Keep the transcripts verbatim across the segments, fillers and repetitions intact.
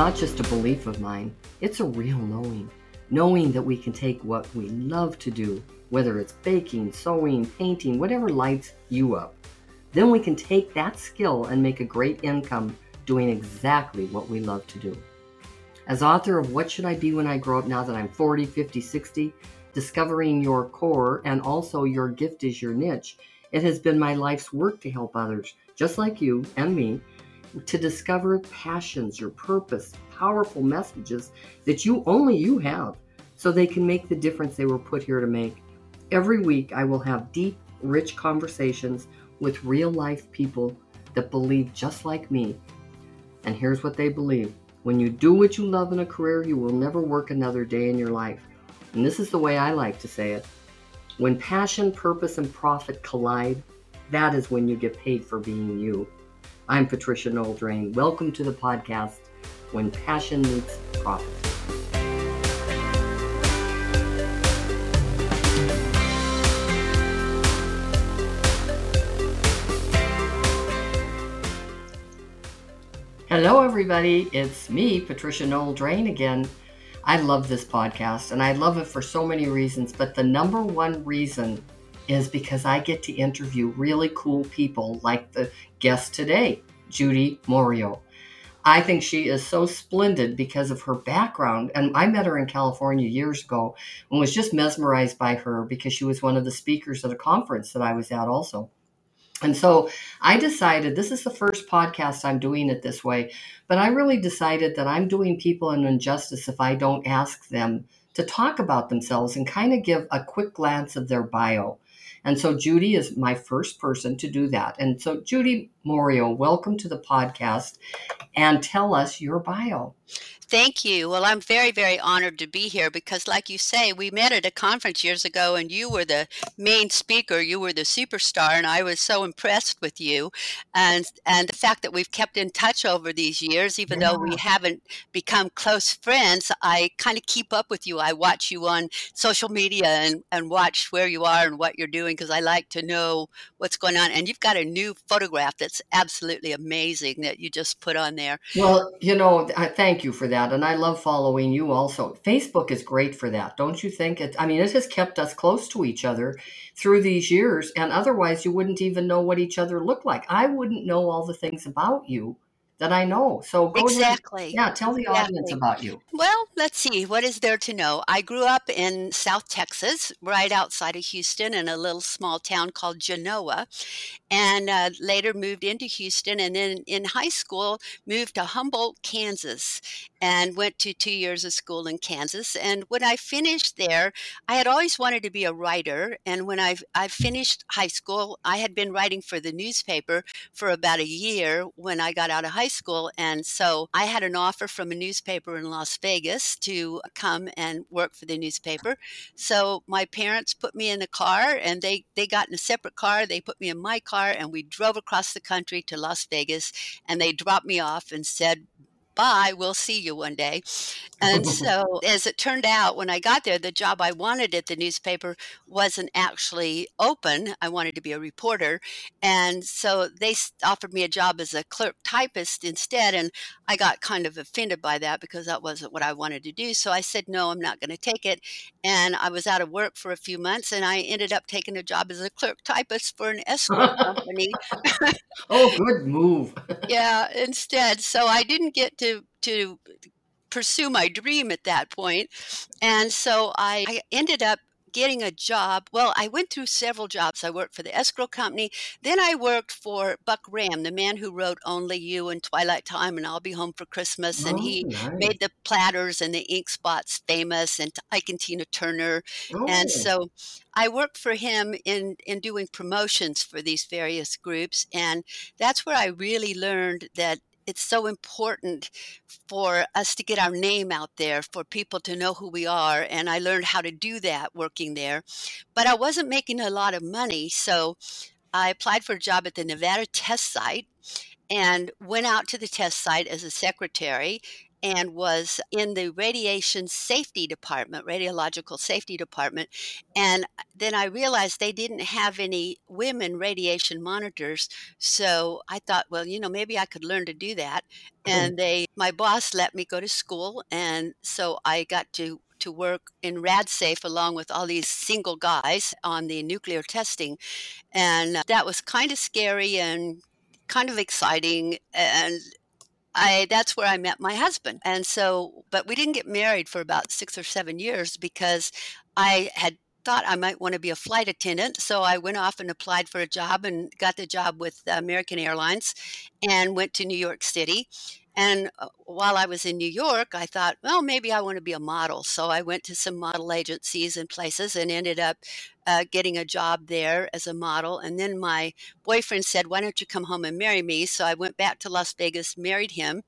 not just a belief of mine, it's a real knowing. Knowing that we can take what we love to do, whether it's baking, sewing, painting, whatever lights you up. Then we can take that skill and make a great income doing exactly what we love to do. As author of What Should I Be When I Grow Up? Now That I'm forty, fifty, sixty, Discovering Your Core and also Your Gift Is Your Niche, it has been my life's work to help others, just like you and me, to discover passions, your purpose, powerful messages that you only you have, so they can make the difference they were put here to make. Every week I will have deep, rich conversations with real life people that believe just like me. And here's what they believe. When you do what you love in a career, you will never work another day in your life. And this is the way I like to say it. When passion, purpose, and profit collide, that is when you get paid for being you. I'm Patricia Noel Drain. Welcome to the podcast, When Passion Meets Profit. Hello, everybody. It's me, Patricia Noel Drain again. I love this podcast, and I love it for so many reasons, but the number one reason is because I get to interview really cool people like the guest today, Judy Moreo. I think she is so splendid because of her background, and I met her in California years ago and was just mesmerized by her because she was one of the speakers at a conference that I was at also. And so I decided, this is the first podcast I'm doing it this way, but I really decided that I'm doing people an injustice if I don't ask them to talk about themselves and kind of give a quick glance of their bio. And so Judy is my first person to do that. And so Judy Moreo, welcome to the podcast and tell us your bio. Thank you. Well, I'm very, very honored to be here because, like you say, we met at a conference years ago and you were the main speaker. You were the superstar, and I was so impressed with you. And and the fact that we've kept in touch over these years, even yeah. though we haven't become close friends, I kind of keep up with you. I watch you on social media and, and watch where you are and what you're doing because I like to know what's going on. And you've got a new photograph that's absolutely amazing that you just put on there. Well, you know, I thank you for that. And I love following you also. Facebook is great for that, don't you think? It, I mean, it has kept us close to each other through these years. And otherwise, you wouldn't even know what each other looked like. I wouldn't know all the things about you that I know. So go exactly. ahead. Yeah, tell the exactly. audience about you. Well, let's see. What is there to know? I grew up in South Texas, right outside of Houston, in a little small town called Genoa, and uh, later moved into Houston, and then in high school, moved to Humboldt, Kansas, and went to two years of school in Kansas. And when I finished there, I had always wanted to be a writer. And when I, I finished high school, I had been writing for the newspaper for about a year when I got out of high school. And so I had an offer from a newspaper in Las Vegas to come and work for the newspaper. So my parents put me in the car, and they, they got in a separate car. They put me in my car, and we drove across the country to Las Vegas, and they dropped me off and said, bye, we'll see you one day. And so as it turned out, when I got there, the job I wanted at the newspaper wasn't actually open. I wanted to be a reporter. And so they offered me a job as a clerk typist instead. And I got kind of offended by that because that wasn't what I wanted to do. So I said, no, I'm not going to take it. And I was out of work for a few months, and I ended up taking a job as a clerk typist for an escrow company. Oh, good move. Yeah, instead. So I didn't get to to pursue my dream at that point. And so I, I ended up getting a job. Well, I went through several jobs. I worked for the escrow company. Then I worked for Buck Ram, the man who wrote Only You and Twilight Time and I'll Be Home for Christmas. Oh, and he nice. made The Platters and The Ink Spots famous, and Ike and Tina Turner. Oh. And so I worked for him in, in doing promotions for these various groups. And that's where I really learned that it's so important for us to get our name out there, for people to know who we are. And I learned how to do that working there. But I wasn't making a lot of money. So I applied for a job at the Nevada test site and went out to the test site as a secretary. and was in the radiation safety department, radiological safety department. And then I realized they didn't have any women radiation monitors. So I thought, well, you know, maybe I could learn to do that. Cool. And they, my boss let me go to school. And so I got to to work in RadSafe along with all these single guys on the nuclear testing. And that was kind of scary and kind of exciting. And I, that's where I met my husband. And so, but we didn't get married for about six or seven years because I had thought I might want to be a flight attendant. So I went off and applied for a job and got the job with American Airlines and went to New York City. And while I was in New York, I thought, well, maybe I want to be a model. So I went to some model agencies and places and ended up uh, getting a job there as a model. And then my boyfriend said, why don't you come home and marry me? So I went back to Las Vegas, married him.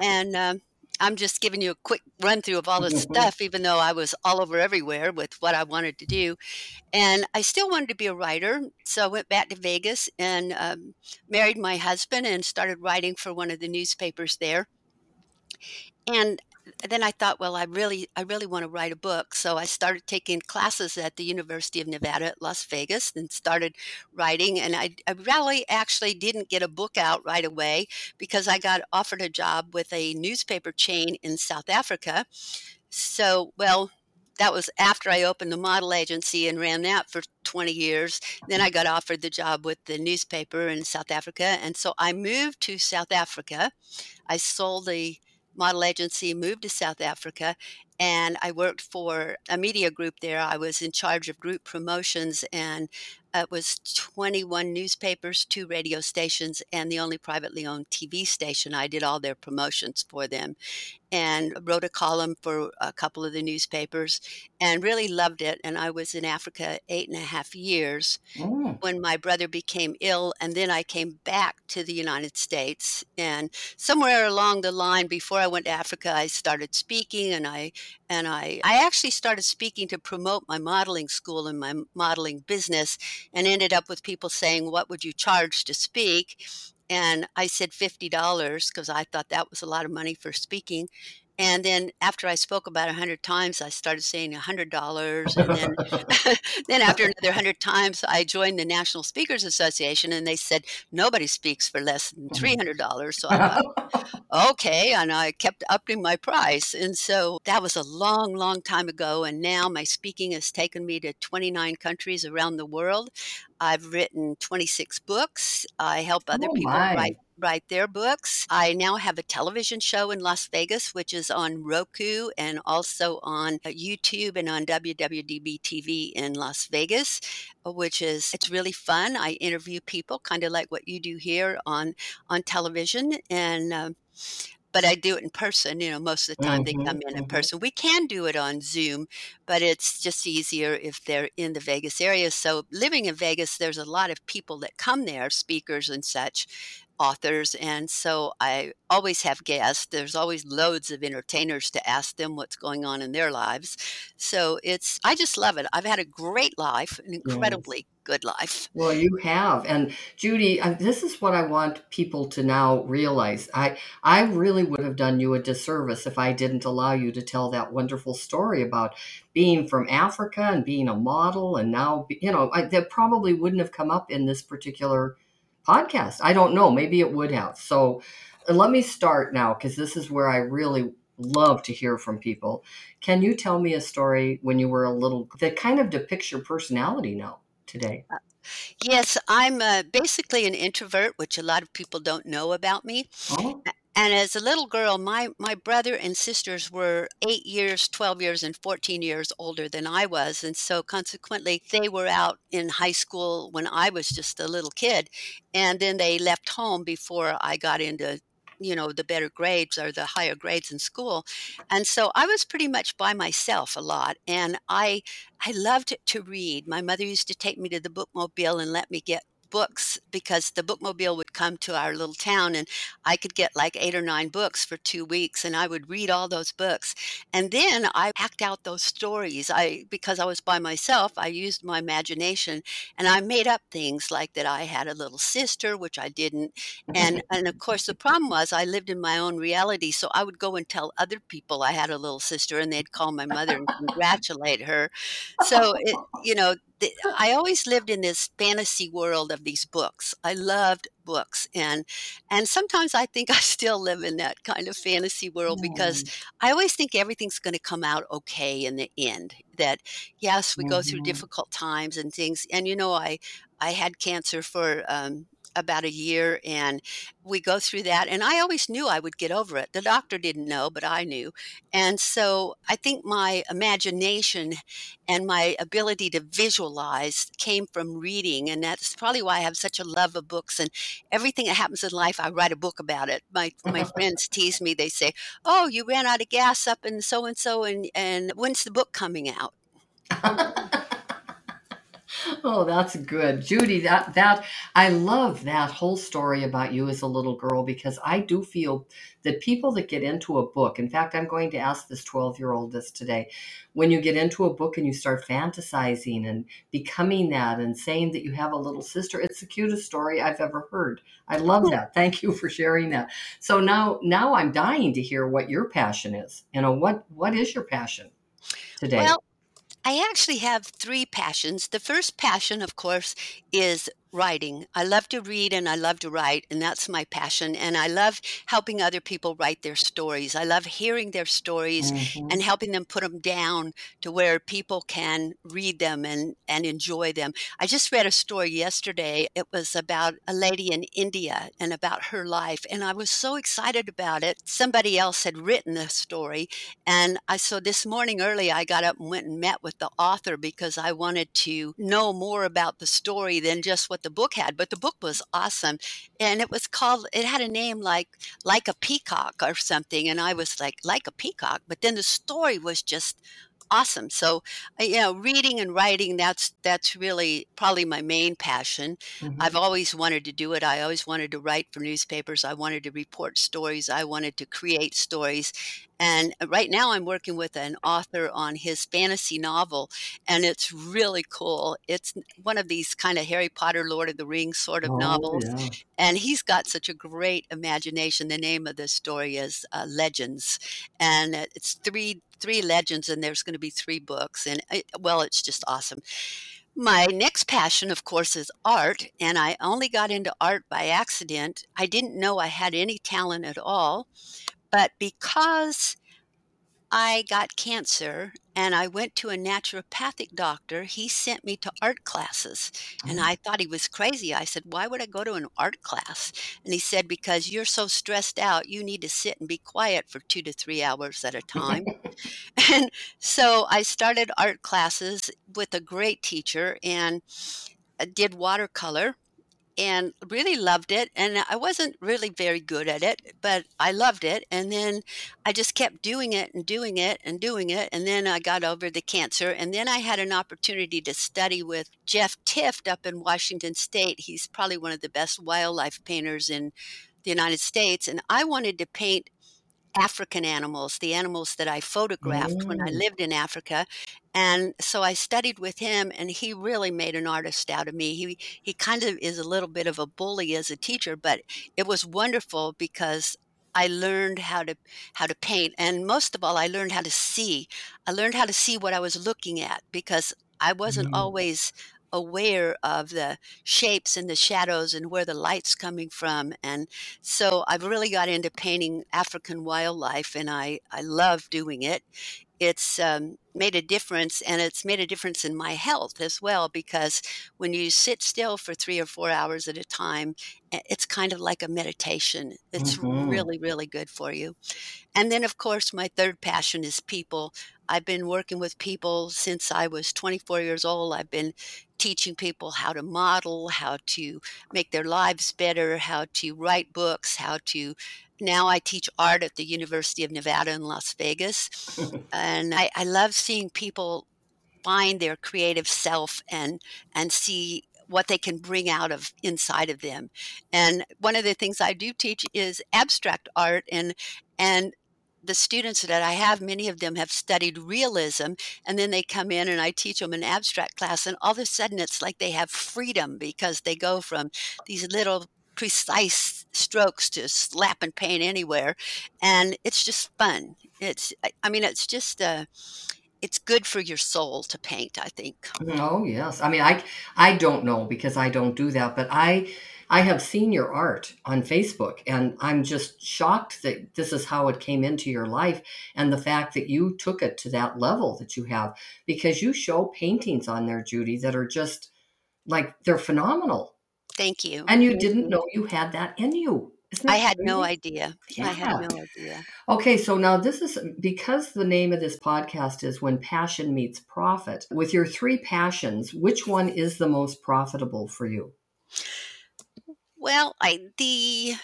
And um, I'm just giving you a quick run through of all this stuff, even though I was all over everywhere with what I wanted to do. And I still wanted to be a writer. So I went back to Vegas and um, married my husband and started writing for one of the newspapers there. And then I thought, well, I really, I really want to write a book. So I started taking classes at the University of Nevada at Las Vegas and started writing. And I, I really actually didn't get a book out right away because I got offered a job with a newspaper chain in South Africa. So, well, that was after I opened the model agency and ran that for twenty years. Then I got offered the job with the newspaper in South Africa. And so I moved to South Africa. I sold the model agency, moved to South Africa, and I worked for a media group there. I was in charge of group promotions, and it was twenty-one newspapers, two radio stations, and the only privately owned T V station. I did all their promotions for them and wrote a column for a couple of the newspapers and really loved it. And I was in Africa eight and a half years mm. when my brother became ill. And then I came back to the United States. And somewhere along the line before I went to Africa, I started speaking, and I and I, I actually started speaking to promote my modeling school and my modeling business, and ended up with people saying, what would you charge to speak? And I said fifty dollars because I thought that was a lot of money for speaking. And then after I spoke about one hundred times, I started saying one hundred dollars. And then, then after another one hundred times, I joined the National Speakers Association, and they said, nobody speaks for less than three hundred dollars. So I thought, okay, and I kept upping my price. And so that was a long, long time ago. And now my speaking has taken me to twenty-nine countries around the world. I've written twenty-six books. I help other oh people my. write write their books. I now have a television show in Las Vegas, which is on Roku and also on YouTube and on W W D B T V in Las Vegas, which is, it's really fun. I interview people kind of like what you do here on, on television. And, um, but I do it in person, you know, most of the time mm-hmm, they come in in mm-hmm. person. We can do it on Zoom, but it's just easier if they're in the Vegas area. So living in Vegas, there's a lot of people that come there, speakers and such, authors. And so I always have guests. There's always loads of entertainers to ask them what's going on in their lives. So it's, I just love it. I've had a great life, an incredibly yes. good life. Well, you have. And Judy, this is what I want people to now realize. I, I really would have done you a disservice if I didn't allow you to tell that wonderful story about being from Africa and being a model. And now, you know, I, that probably wouldn't have come up in this particular podcast. I don't know. Maybe it would have. So let me start now, because this is where I really love to hear from people. Can you tell me a story when you were a little, that kind of depicts your personality now today? Uh, yes, I'm uh, basically an introvert, which a lot of people don't know about me. Oh. And as a little girl, my, my brother and sisters were eight years, twelve years, and fourteen years older than I was. And so consequently, they were out in high school when I was just a little kid. And then they left home before I got into, you know, the better grades or the higher grades in school. And so I was pretty much by myself a lot. And I I loved to read. My mother used to take me to the bookmobile and let me get books because the bookmobile would come to our little town and I could get like eight or nine books for two weeks and I would read all those books. And then I act out those stories. I, because I was by myself, I used my imagination and I made up things like that I had a little sister, which I didn't. And, and of course, the problem was I lived in my own reality. So I would go and tell other people I had a little sister and they'd call my mother and congratulate her. So, it, you know, I always lived in this fantasy world of these books. I loved books. And and sometimes I think I still live in that kind of fantasy world mm. because I always think everything's going to come out okay in the end. That, yes, we mm-hmm. go through difficult times and things. And, you know, I, I had cancer for um, about a year and we go through that. And I always knew I would get over it. The doctor didn't know, but I knew. And so I think my imagination and my ability to visualize came from reading. And that's probably why I have such a love of books and everything that happens in life. I write a book about it. My my friends tease me. They say, oh, you ran out of gas up in so-and-so and, and when's the book coming out? Oh, that's good. Judy, that, that, I love that whole story about you as a little girl, because I do feel that people that get into a book, in fact, I'm going to ask this twelve year old this today, when you get into a book and you start fantasizing and becoming that and saying that you have a little sister, it's the cutest story I've ever heard. I love that. Thank you for sharing that. So now, now I'm dying to hear what your passion is. You know, what, what is your passion today? Well, I actually have three passions. The first passion, of course, is writing. I love to read and I love to write, and that's my passion. And I love helping other people write their stories. I love hearing their stories mm-hmm. and helping them put them down to where people can read them and, and enjoy them. I just read a story yesterday. It was about a lady in India and about her life. And I was so excited about it. Somebody else had written the story. And I so this morning early, I got up and went and met with the author because I wanted to know more about the story than just what the book had, but the book was awesome. And it was called, it had a name like, like a peacock or something. And I was like, like a peacock, but then the story was just awesome. So, you know, reading and writing, that's, that's really probably my main passion. Mm-hmm. I've always wanted to do it. I always wanted to write for newspapers. I wanted to report stories. I wanted to create stories. And right now I'm working with an author on his fantasy novel, and it's really cool. It's one of these kind of Harry Potter, Lord of the Rings sort of oh, novels. Yeah. And he's got such a great imagination. The name of the story is uh, Legends, and it's three three legends, and there's going to be three books. And, it, well, it's just awesome. My next passion, of course, is art, and I only got into art by accident. I didn't know I had any talent at all. But because I got cancer and I went to a naturopathic doctor, he sent me to art classes. And I thought he was crazy. I said, why would I go to an art class? And he said, because you're so stressed out, you need to sit and be quiet for two to three hours at a time. And so I started art classes with a great teacher and did watercolor. And really loved it. And I wasn't really very good at it, but I loved it. And then I just kept doing it and doing it and doing it. And then I got over the cancer. And then I had an opportunity to study with Jeff Tift up in Washington State. He's probably one of the best wildlife painters in the United States. And I wanted to paint African animals, the animals that I photographed mm. when I lived in Africa. And so I studied with him, and he really made an artist out of me. He he kind of is a little bit of a bully as a teacher, but it was wonderful because I learned how to how to paint. And most of all, I learned how to see. I learned how to see what I was looking at, because I wasn't mm. always aware of the shapes and the shadows and where the light's coming from. And so I've really got into painting African wildlife, and I, I love doing it. It's um, made a difference, and it's made a difference in my health as well, because when you sit still for three or four hours at a time, it's kind of like a meditation. It's mm-hmm. really, really good for you. And then, of course, my third passion is people. I've been working with people since I was twenty-four years old. I've been teaching people how to model, how to make their lives better, how to write books, how to... Now I teach art at the University of Nevada in Las Vegas, and I, I love seeing people find their creative self and and see what they can bring out of inside of them. And one of the things I do teach is abstract art, and and the students that I have, many of them have studied realism, and then they come in and I teach them an abstract class, and all of a sudden it's like they have freedom because they go from these little precise strokes to slap and paint anywhere, and it's just fun. It's, I mean, it's just, uh, it's good for your soul to paint, I think. Oh, yes. I mean, I, I don't know because I don't do that, but I, I have seen your art on Facebook, and I'm just shocked that this is how it came into your life, and the fact that you took it to that level that you have, because you show paintings on there, Judy, that are just like, they're phenomenal. Thank you. And you didn't know you had that in you. Isn't that I had crazy? no idea. Yeah. I had no idea. Okay, so now this is, because the name of this podcast is When Passion Meets Profit, with your three passions, which one is the most profitable for you? Well, I the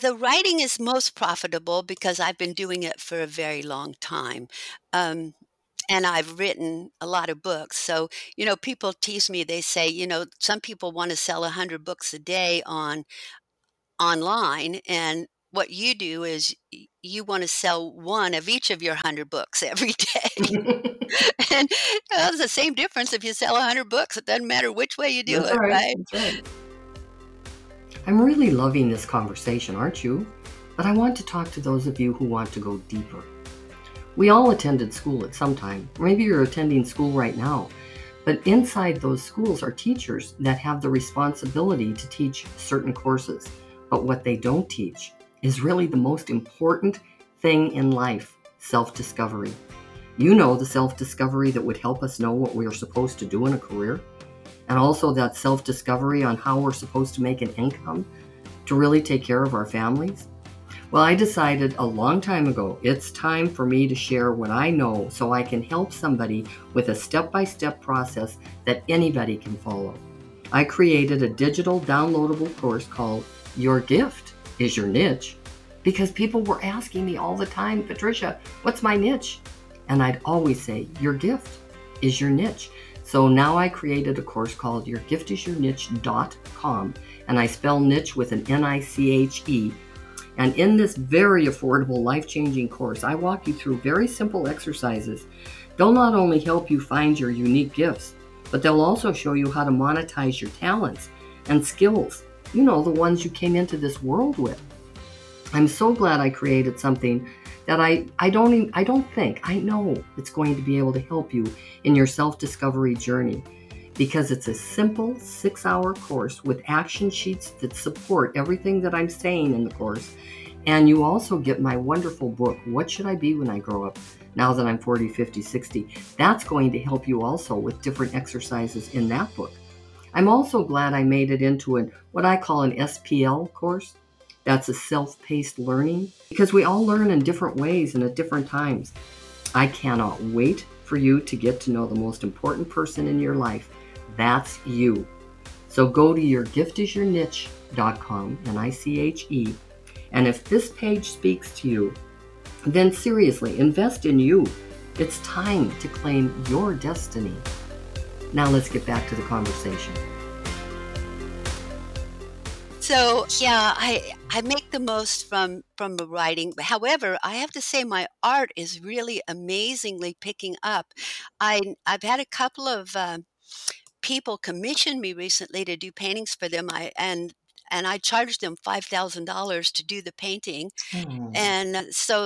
the writing is most profitable because I've been doing it for a very long time. Um And I've written a lot of books. So, you know, people tease me. They say, you know, some people want to sell one hundred books a day on online. And what you do is you want to sell one of each of your one hundred books every day. And well, it's the same difference if you sell one hundred books. It doesn't matter which way you do That's it, right? right? That's right. I'm really loving this conversation, aren't you? But I want to talk to those of you who want to go deeper. We all attended school at some time. Maybe you're attending school right now, but inside those schools are teachers that have the responsibility to teach certain courses. But what they don't teach is really the most important thing in life, self-discovery. You know, the self-discovery that would help us know what we are supposed to do in a career, and also that self-discovery on how we're supposed to make an income to really take care of our families. Well, I decided a long time ago, it's time for me to share what I know so I can help somebody with a step-by-step process that anybody can follow. I created a digital downloadable course called Your Gift Is Your Niche, because people were asking me all the time, Patricia, what's my niche? And I'd always say, your gift is your niche. So now I created a course called your gift is your niche dot com, and I spell niche with an N I C H E. And in this very affordable, life-changing course, I walk you through very simple exercises. They'll not only help you find your unique gifts, but they'll also show you how to monetize your talents and skills. You know, the ones you came into this world with. I'm so glad I created something that I, I don't even, I don't think, I know it's going to be able to help you in your self-discovery journey, because it's a simple six-hour course with action sheets that support everything that I'm saying in the course. And you also get my wonderful book, What Should I Be When I Grow Up? Now That I'm forty, fifty, sixty. That's going to help you also with different exercises in that book. I'm also glad I made it into an, what I call an S P L course. That's a self-paced learning, because we all learn in different ways and at different times. I cannot wait for you to get to know the most important person in your life. That's you. So go to your gift is your niche dot com, N I C H E. And if this page speaks to you, then seriously, invest in you. It's time to claim your destiny. Now let's get back to the conversation. So, yeah, I I make the most from, from the writing. However, I have to say my art is really amazingly picking up. I, I've had a couple of... Uh, people commissioned me recently to do paintings for them. I and and I charged them five thousand dollars to do the painting, mm. and so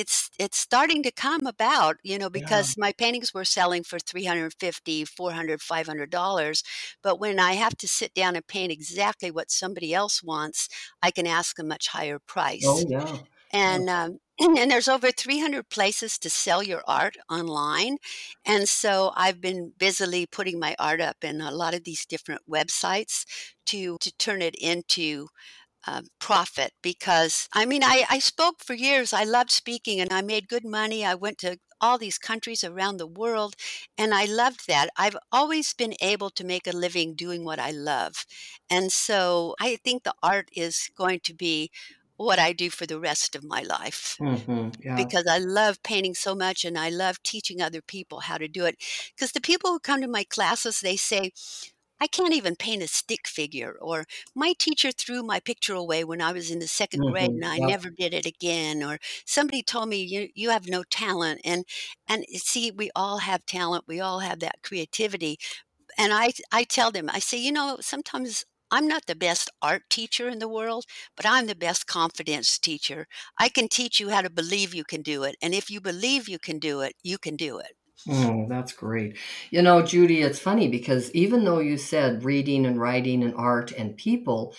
it's it's starting to come about, you know, because yeah. my paintings were selling for three hundred fifty, four hundred, five hundred dollars. But when I have to sit down and paint exactly what somebody else wants, I can ask a much higher price. Oh yeah, and. Yeah. Um, And there's over three hundred places to sell your art online. And so I've been busily putting my art up in a lot of these different websites to, to turn it into uh, profit. Because, I mean, I, I spoke for years. I loved speaking and I made good money. I went to all these countries around the world and I loved that. I've always been able to make a living doing what I love. And so I think the art is going to be what I do for the rest of my life, mm-hmm, yeah. because I love painting so much and I love teaching other people how to do it. Because the people who come to my classes, they say, I can't even paint a stick figure, or my teacher threw my picture away when I was in the second mm-hmm. grade and I yep. never did it again, or somebody told me you you have no talent. And and see, we all have talent. We all have that creativity. And I, I tell them, I say, you know, sometimes I'm not the best art teacher in the world, but I'm the best confidence teacher. I can teach you how to believe you can do it. And if you believe you can do it, you can do it. Oh, that's great. You know, Judy, it's funny because even though you said reading and writing and art and people,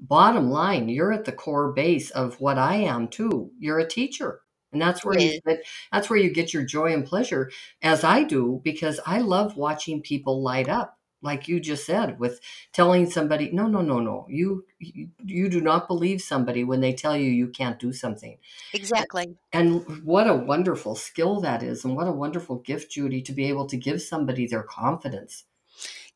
bottom line, you're at the core base of what I am too. You're a teacher. And that's where yeah. you, that's where you get your joy and pleasure, as I do, because I love watching people light up, like you just said, with telling somebody, no, no, no, no, you, you do not believe somebody when they tell you you can't do something. Exactly. And what a wonderful skill that is. And what a wonderful gift, Judy, to be able to give somebody their confidence.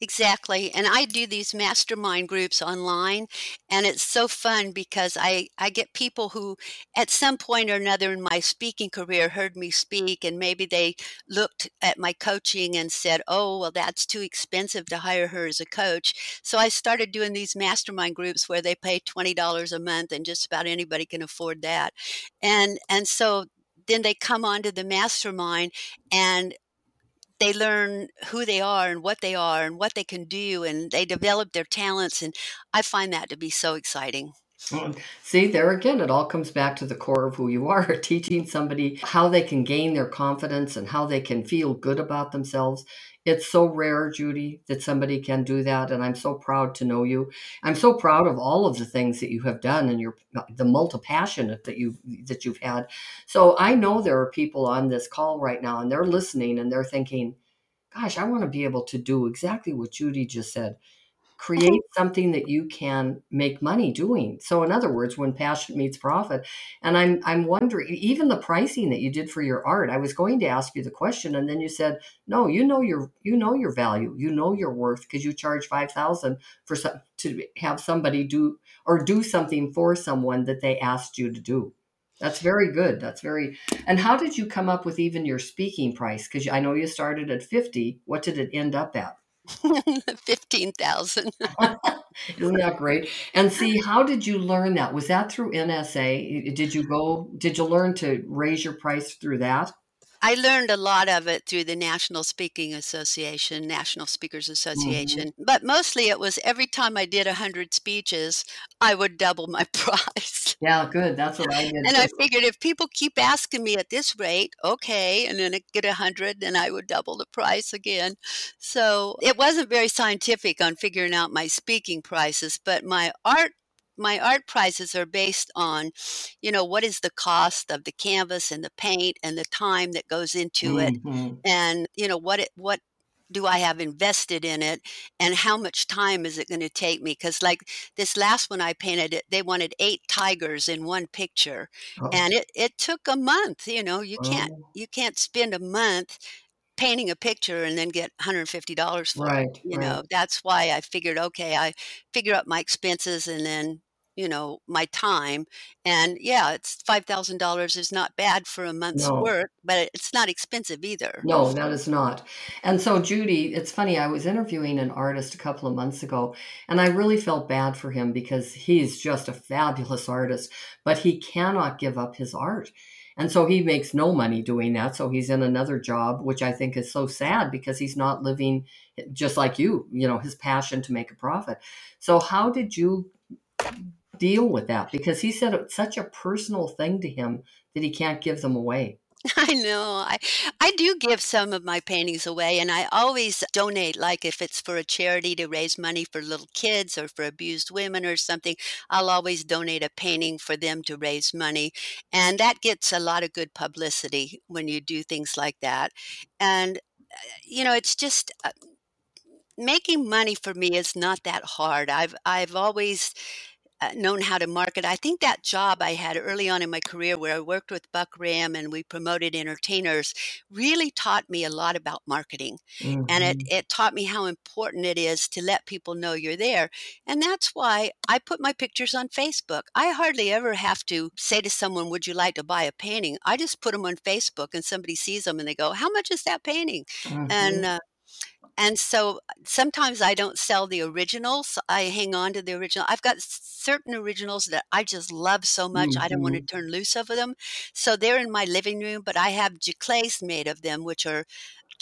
Exactly. And I do these mastermind groups online, and it's so fun because I, I get people who at some point or another in my speaking career heard me speak, and maybe they looked at my coaching and said, oh, well, that's too expensive to hire her as a coach. So I started doing these mastermind groups where they pay twenty dollars a month, and just about anybody can afford that. And, and so then they come onto the mastermind, and they learn who they are and what they are and what they can do, and they develop their talents. And I find that to be so exciting. See, there again, it all comes back to the core of who you are, teaching somebody how they can gain their confidence and how they can feel good about themselves. It's so rare, Judy, that somebody can do that. And I'm so proud to know you. I'm so proud of all of the things that you have done and your the multi-passionate that, you, that you've had. So I know there are people on this call right now, and they're listening and they're thinking, gosh, I want to be able to do exactly what Judy just said. Create something that you can make money doing. So in other words, when passion meets profit. And I'm I'm wondering, even the pricing that you did for your art, I was going to ask you the question, and then you said, no, you know your you know your value, you know your worth, because you charge five thousand dollars for some, to have somebody do or do something for someone that they asked you to do. That's very good. That's very. And how did you come up with even your speaking price? Because I know you started at fifty. What did it end up at? fifteen thousand. Isn't that great? And see, how did you learn that? Was that through N S A? Did you go, did you learn to raise your price through that? I learned a lot of it through the National Speaking Association, National Speakers Association, mm-hmm. but mostly it was every time I did one hundred speeches, I would double my price. Yeah, good. That's what I did. And I figured if people keep asking me at this rate, okay, and then I get one hundred, then I would double the price again. So it wasn't very scientific on figuring out my speaking prices, but my art My art prices are based on, you know, what is the cost of the canvas and the paint and the time that goes into mm-hmm. it, and you know what it, what do I have invested in it, and how much time is it going to take me? Because like this last one I painted, it, they wanted eight tigers in one picture, oh. and it it took a month. You know, you can't oh. you can't spend a month painting a picture and then get one hundred fifty dollars for right, it. You right. know, that's why I figured, okay, I figure out my expenses and then, you know, my time. And yeah, it's five thousand dollars is not bad for a month's no. work, but it's not expensive either. No, that is not. And so Judy, it's funny, I was interviewing an artist a couple of months ago, and I really felt bad for him because he's just a fabulous artist, but he cannot give up his art. And so he makes no money doing that. So he's in another job, which I think is so sad because he's not living just like you, you know, his passion to make a profit. So how did you deal with that? Because he said it's such a personal thing to him that he can't give them away. I know. I, I do give some of my paintings away, and I always donate, like if it's for a charity to raise money for little kids or for abused women or something, I'll always donate a painting for them to raise money. And that gets a lot of good publicity when you do things like that. And, you know, it's just... Uh, making money for me is not that hard. I've, I've always... known how to market. I think that job I had early on in my career where I worked with Buck Ram and we promoted entertainers really taught me a lot about marketing. Mm-hmm. And it, it taught me how important it is to let people know you're there. And that's why I put my pictures on Facebook. I hardly ever have to say to someone, would you like to buy a painting? I just put them on Facebook and somebody sees them and they go, how much is that painting? Mm-hmm. And uh, And so sometimes I don't sell the originals. I hang on to the original. I've got certain originals that I just love so much. Mm-hmm. I don't want to turn loose of them. So they're in my living room, but I have giclées made of them, which are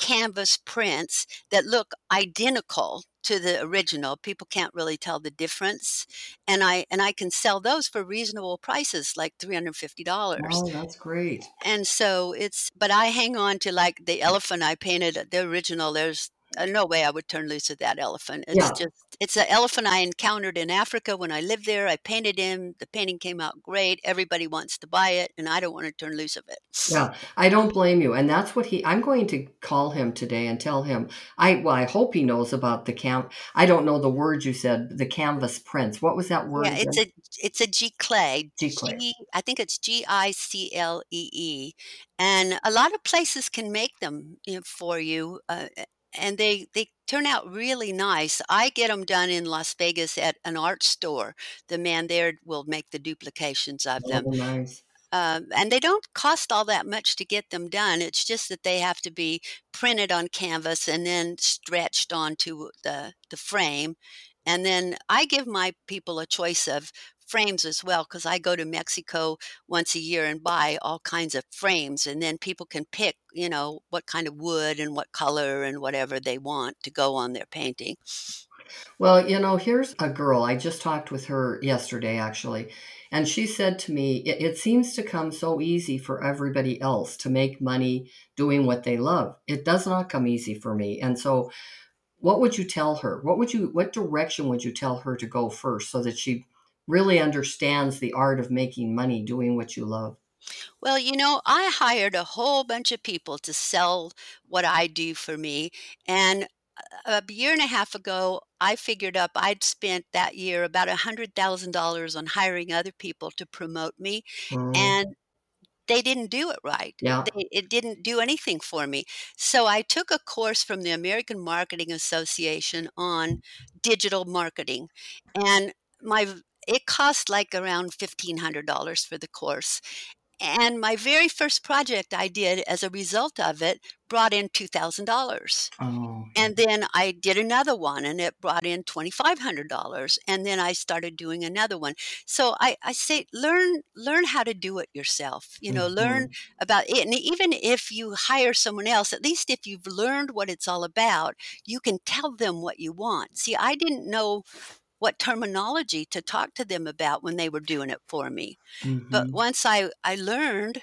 canvas prints that look identical to the original. People can't really tell the difference. And I and I can sell those for reasonable prices, like three hundred fifty dollars. Oh, that's great. And so it's, but I hang on to like the elephant I painted, the original. There's uh, no way I would turn loose of that elephant. It's yeah. just, it's an elephant I encountered in Africa when I lived there. I painted him. The painting came out great. Everybody wants to buy it, and I don't want to turn loose of it. Yeah, I don't blame you. And that's what he, I'm going to call him today and tell him, I, well, I hope he knows about the cam, I don't know the word you said, the canvas prints. What was that word? Yeah, it's again? a, it's a giclée. Giclée. G, I think it's G I C L E E. And a lot of places can make them you know, for you. Uh, And they, they turn out really nice. I get them done in Las Vegas at an art store. The man there will make the duplications of them. Oh, nice. Um, and they don't cost all that much to get them done. It's just that they have to be printed on canvas and then stretched onto the, the frame. And then I give my people a choice of frames as well, because I go to Mexico once a year and buy all kinds of frames, and then people can pick, you know, what kind of wood and what color and whatever they want to go on their painting. Well, you know, here's a girl. I just talked with her yesterday, actually, and she said to me, it, it seems to come so easy for everybody else to make money doing what they love. It does not come easy for me. And so what would you tell her? What would you, what direction would you tell her to go first so that she really understands the art of making money doing what you love? Well, you know, I hired a whole bunch of people to sell what I do for me. And a year and a half ago, I figured up I'd spent that year about one hundred thousand dollars on hiring other people to promote me. Mm. And they didn't do it right. Yeah. They, it didn't do anything for me. So I took a course from the American Marketing Association on digital marketing. And my It cost like around fifteen hundred dollars for the course. And my very first project I did as a result of it brought in two thousand dollars. Oh. And then I did another one and it brought in twenty-five hundred dollars. And then I started doing another one. So I, I say, learn, learn how to do it yourself, you know, mm-hmm. learn about it. And even if you hire someone else, at least if you've learned what it's all about, you can tell them what you want. See, I didn't know what terminology to talk to them about when they were doing it for me. Mm-hmm. But once I, I learned,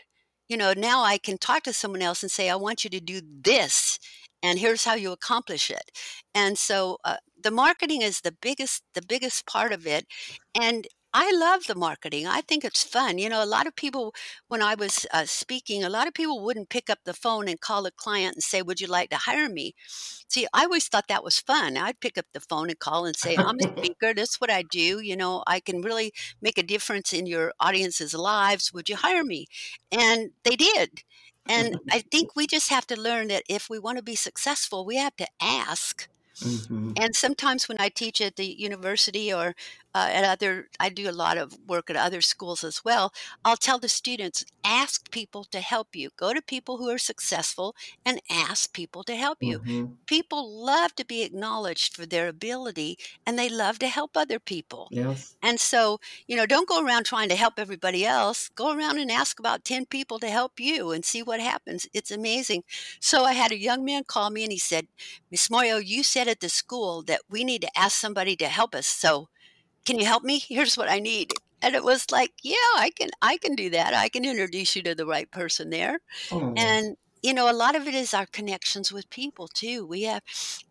you know, now I can talk to someone else and say, I want you to do this, and here's how you accomplish it. And so uh, the marketing is the biggest, the biggest part of it. And I love the marketing. I think it's fun. You know, a lot of people, when I was uh, speaking, a lot of people wouldn't pick up the phone and call a client and say, would you like to hire me? See, I always thought that was fun. I'd pick up the phone and call and say, I'm a speaker. This is what I do. You know, I can really make a difference in your audience's lives. Would you hire me? And they did. And I think we just have to learn that if we want to be successful, we have to ask. Mm-hmm. And sometimes when I teach at the university or uh, at other, I do a lot of work at other schools as well, I'll tell the students, ask people to help you. Go to people who are successful and ask people to help you. Mm-hmm. People love to be acknowledged for their ability and they love to help other people. Yes. And so, you know, don't go around trying to help everybody else. Go around and ask about ten people to help you and see what happens. It's amazing. So I had a young man call me and he said, Miss Moreo, you said at the school that we need to ask somebody to help us. So can you help me? Here's what I need. And it was like, yeah, I can, I can do that. I can introduce you to the right person there. Oh. And, you know, a lot of it is our connections with people too. We have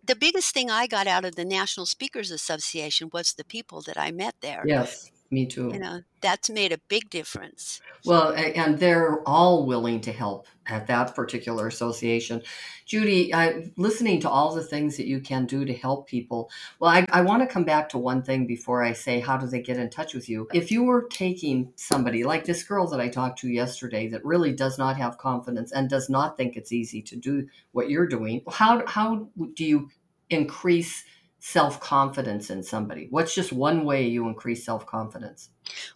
the biggest thing I got out of the National Speakers Association was the people that I met there. Yes. Me too. You know, that's made a big difference. Well, and they're all willing to help at that particular association. Judy, uh, listening to all the things that you can do to help people. Well, I, I want to come back to one thing before I say, how do they get in touch with you? If you were taking somebody like this girl that I talked to yesterday that really does not have confidence and does not think it's easy to do what you're doing, how how do you increase self-confidence in somebody? What's just one way you increase self-confidence?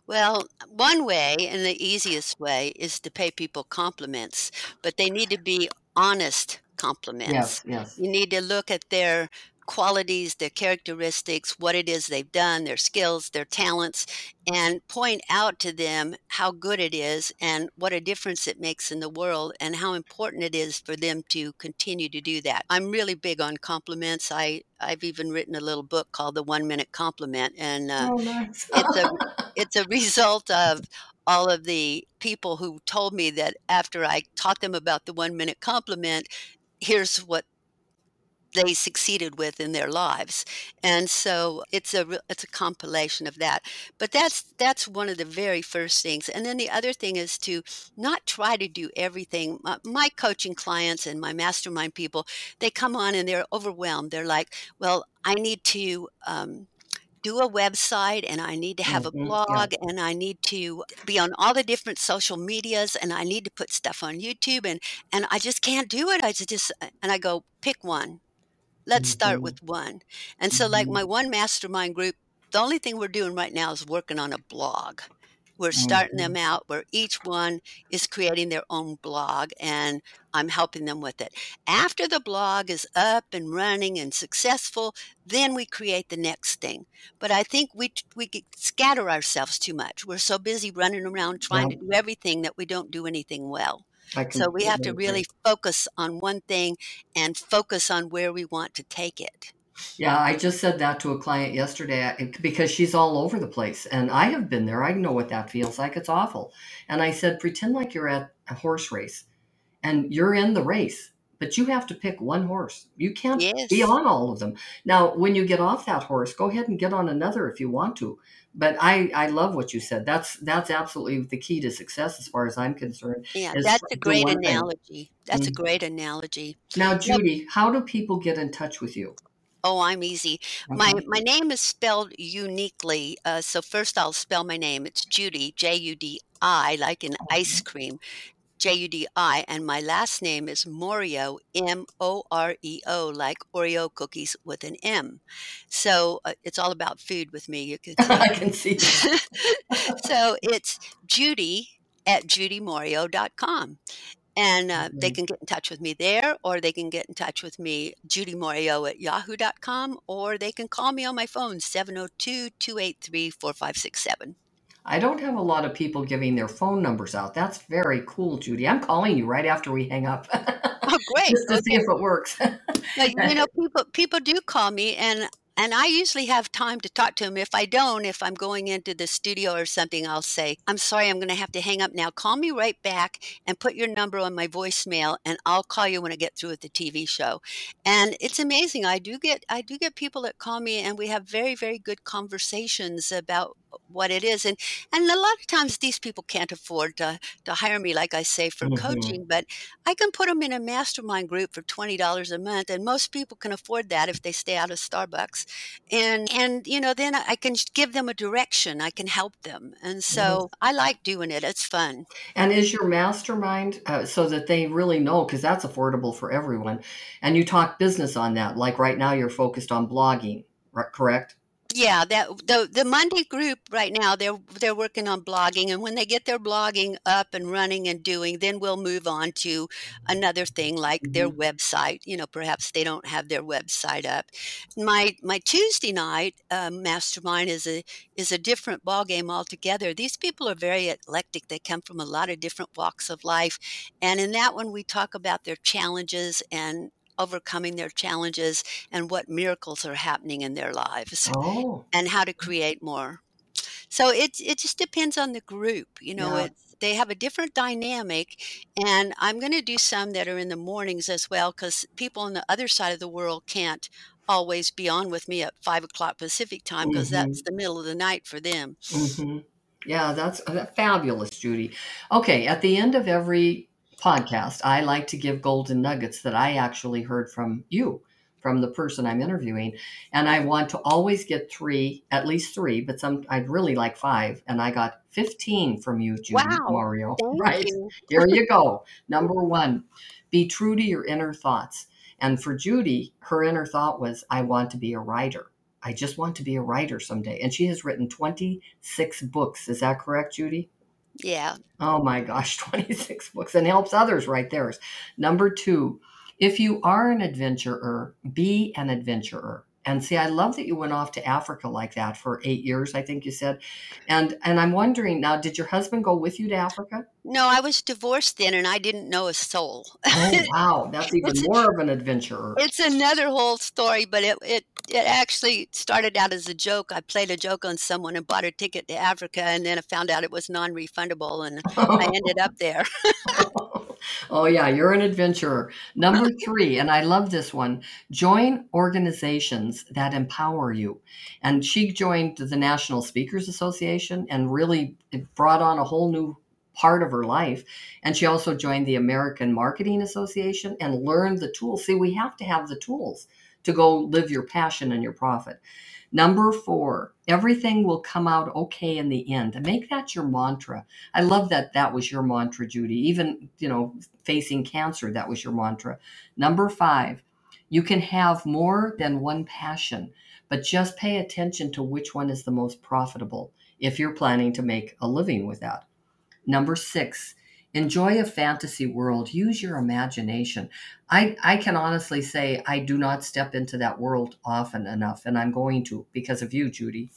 Well, one way and the easiest way is to pay people compliments, but they need to be honest compliments. Yes, yes. You need to look at their qualities, their characteristics, what it is they've done, their skills, their talents, and point out to them how good it is and what a difference it makes in the world and how important it is for them to continue to do that. I'm really big on compliments. I, I've even written a little book called The One Minute Compliment, and uh, oh, nice. it's a it's a result of all of the people who told me that after I taught them about the one minute compliment, here's what they succeeded with in their lives. And so it's a it's a compilation of that. But that's that's one of the very first things. And then the other thing is to not try to do everything. My, my coaching clients and my mastermind people, they come on and they're overwhelmed. They're like, well, I need to um, do a website, and I need to have mm-hmm. a blog, yeah. and I need to be on all the different social medias, and I need to put stuff on YouTube, and, and I just can't do it. I just, and I go, pick one. Let's mm-hmm. start with one. And so mm-hmm. like my one mastermind group, the only thing we're doing right now is working on a blog. We're mm-hmm. starting them out where each one is creating their own blog, and I'm helping them with it. After the blog is up and running and successful, then we create the next thing. But I think we we scatter ourselves too much. We're so busy running around trying yeah. to do everything that we don't do anything well. So we have to really focus on one thing and focus on where we want to take it. Yeah, I just said that to a client yesterday because she's all over the place. And I have been there. I know what that feels like. It's awful. And I said, pretend like you're at a horse race and you're in the race, but you have to pick one horse. You can't yes. be on all of them. Now, when you get off that horse, go ahead and get on another if you want to. But I, I love what you said. That's that's absolutely the key to success as far as I'm concerned. Yeah, that's a great analogy. Thing. That's mm-hmm. a great analogy. Now, Judy, yep. how do people get in touch with you? Oh, I'm easy. Okay. My my name is spelled uniquely. Uh, so first I'll spell my name. It's Judy, J U D I, like an okay. ice cream. J U D I, and my last name is Moreo, M O R E O, like Oreo cookies with an M. So uh, it's all about food with me. You can see. I can see. So it's Judy at judy moreo dot com. And uh, mm-hmm. they can get in touch with me there, or they can get in touch with me, judymoreo at yahoo dot com, or they can call me on my phone, seven oh two, two eight three, four five six seven. I don't have a lot of people giving their phone numbers out. That's very cool, Judy. I'm calling you right after we hang up. Oh, great. Just to okay. see if it works. Now, you know, people people do call me, and and I usually have time to talk to them. If I don't, if I'm going into the studio or something, I'll say, I'm sorry, I'm going to have to hang up now. Call me right back and put your number on my voicemail, and I'll call you when I get through with the T V show. And it's amazing. I do get I do get people that call me, and we have very, very good conversations about what it is. And, and a lot of times these people can't afford to, to hire me, like I say, for mm-hmm. coaching, but I can put them in a mastermind group for twenty dollars a month. And most people can afford that if they stay out of Starbucks. And, and, you know, then I can give them a direction. I can help them. And so mm-hmm. I like doing it. It's fun. And is your mastermind uh, so that they really know, because that's affordable for everyone. And you talk business on that. Like right now you're focused on blogging, correct? Yeah, that the the Monday group right now, they're they're working on blogging, and when they get their blogging up and running and doing, then we'll move on to another thing like mm-hmm. their website. You know, perhaps they don't have their website up. My my Tuesday night uh, mastermind is a is a different ballgame altogether. These people are very eclectic. They come from a lot of different walks of life, and in that one we talk about their challenges and overcoming their challenges and what miracles are happening in their lives oh. and how to create more. So it, it just depends on the group. You know, yeah. it's, they have a different dynamic, and I'm going to do some that are in the mornings as well, because people on the other side of the world can't always be on with me at five o'clock Pacific time, because mm-hmm. that's the middle of the night for them. Mm-hmm. Yeah, that's uh, fabulous, Judy. Okay. At the end of every podcast, I like to give golden nuggets that I actually heard from you, from the person I'm interviewing. And I want to always get three, at least three, but some I'd really like five. And I got fifteen from you, Judy wow, Mario. Right. You. Here you go. Number one, be true to your inner thoughts. And for Judy, her inner thought was, I want to be a writer. I just want to be a writer someday. And she has written twenty-six books. Is that correct, Judy? Yeah. Oh my gosh, twenty-six books, and helps others write theirs. Number two If you are an adventurer, be an adventurer. And see, I love that you went off to Africa like that for eight years, I think you said. And and I'm wondering now, did your husband go with you to Africa? No, I was divorced then and I didn't know a soul. Oh, wow. That's even more of an adventurer. It's another whole story, but it, it, it actually started out as a joke. I played a joke on someone and bought a ticket to Africa, and then I found out it was non-refundable and I ended up there. Oh, yeah, you're an adventurer. Number three, and I love this one, join organizations that empower you. And she joined the National Speakers Association and really brought on a whole new part of her life. And she also joined the American Marketing Association and learned the tools. See, we have to have the tools to go live your passion and your profit. Number four, everything will come out okay in the end. And make that your mantra. I love that that was your mantra, Judy. Even, you know, facing cancer, that was your mantra. Number five, you can have more than one passion, but just pay attention to which one is the most profitable if you're planning to make a living with that. Number six, enjoy a fantasy world. Use your imagination. I, I can honestly say I do not step into that world often enough, and I'm going to because of you, Judy.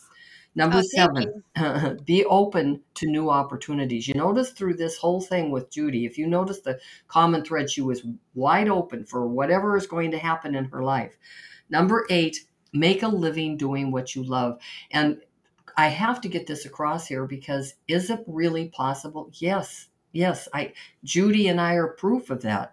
Number oh, seven, uh, be open to new opportunities. You notice through this whole thing with Judy, if you notice the common thread, she was wide open for whatever is going to happen in her life. Number eight, make a living doing what you love. And I have to get this across here because is it really possible? Yes. Yes, I, Judy and I are proof of that.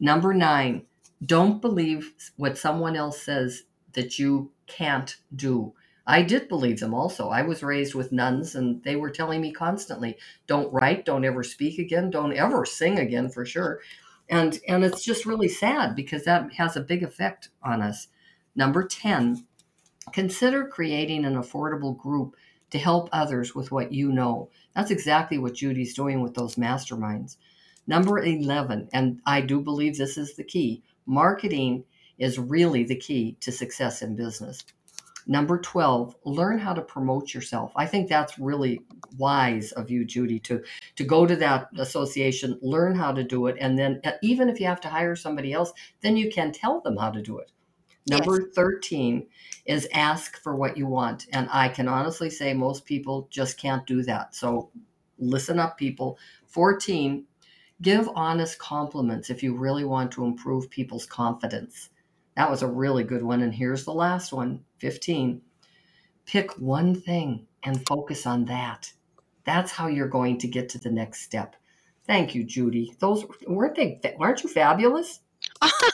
Number nine, don't believe what someone else says that you can't do. I did believe them also. I was raised with nuns and they were telling me constantly, don't write, don't ever speak again, don't ever sing again for sure. And, and it's just really sad because that has a big effect on us. Number ten, consider creating an affordable group to help others with what you know. That's exactly what Judy's doing with those masterminds. Number eleven, and I do believe this is the key, marketing is really the key to success in business. Number twelve, learn how to promote yourself. I think that's really wise of you, Judy, to, to go to that association, learn how to do it, and then even if you have to hire somebody else, then you can tell them how to do it. Number thirteen is ask for what you want. And I can honestly say most people just can't do that. So listen up, people. fourteen, give honest compliments if you really want to improve people's confidence. That was a really good one. And here's the last one, fifteen. Pick one thing and focus on that. That's how you're going to get to the next step. Thank you, Judy. Those weren't they, aren't you fabulous? Uh-huh.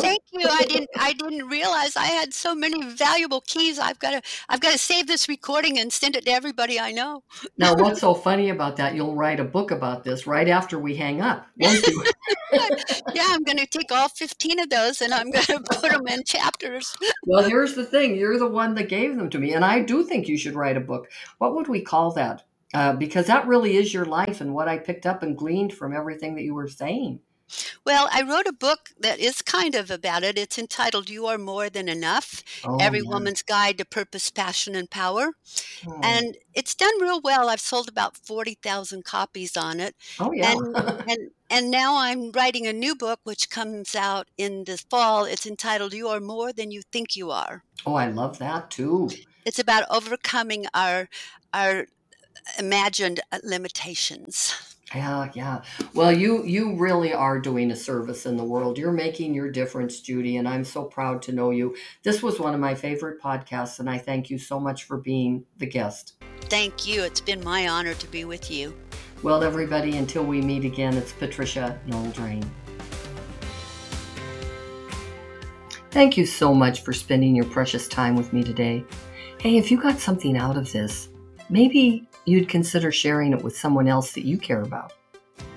Thank you. I didn't. I didn't realize I had so many valuable keys. I've got to. I've got to save this recording and send it to everybody I know. Now, what's so funny about that? You'll write a book about this right after we hang up, won't you? Yeah, I'm going to take all fifteen of those and I'm going to put them in chapters. Well, here's the thing. You're the one that gave them to me, and I do think you should write a book. What would we call that? Uh, because that really is your life and what I picked up and gleaned from everything that you were saying. Well, I wrote a book that is kind of about it. It's entitled You Are More Than Enough, oh, Every man. Woman's Guide to Purpose, Passion, and Power. Oh. And it's done real well. I've sold about forty thousand copies on it. Oh, yeah. And, and, and now I'm writing a new book, which comes out in the fall. It's entitled You Are More Than You Think You Are. Oh, I love that, too. It's about overcoming our our imagined limitations. Yeah, yeah. Well, you you really are doing a service in the world. You're making your difference, Judy, and I'm so proud to know you. This was one of my favorite podcasts, and I thank you so much for being the guest. Thank you. It's been my honor to be with you. Well, everybody, until we meet again, it's Patricia Noel Drain. Thank you so much for spending your precious time with me today. Hey, if you got something out of this, maybe you'd consider sharing it with someone else that you care about.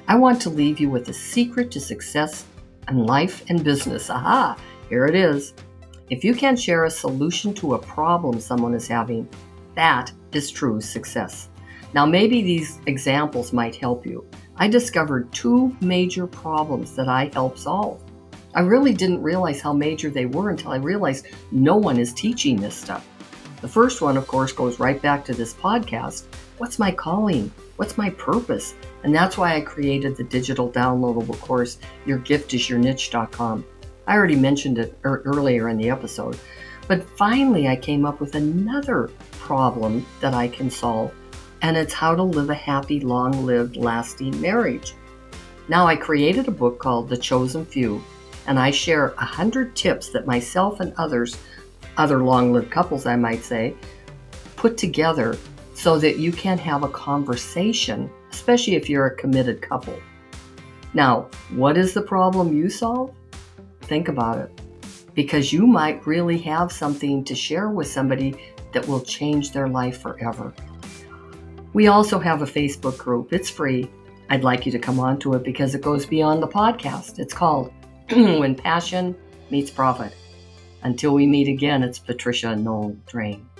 I want to leave you with a secret to success in life and business. Aha, here it is. If you can share a solution to a problem someone is having, that is true success. Now, maybe these examples might help you. I discovered two major problems that I helped solve. I really didn't realize how major they were until I realized no one is teaching this stuff. The first one, of course, goes right back to this podcast. What's my calling? What's my purpose? And that's why I created the digital downloadable course, your gift is your niche dot com. I already mentioned it earlier in the episode. But finally, I came up with another problem that I can solve, and it's how to live a happy, long-lived, lasting marriage. Now, I created a book called The Chosen Few, and I share one hundred tips that myself and others, other long-lived couples, I might say, put together so that you can have a conversation, especially if you're a committed couple. Now, what is the problem you solve? Think about it, because you might really have something to share with somebody that will change their life forever. We also have a Facebook group. It's free. I'd like you to come onto it because it goes beyond the podcast. It's called When Passion Meets Profit. Until we meet again, it's Patricia Noel Drain.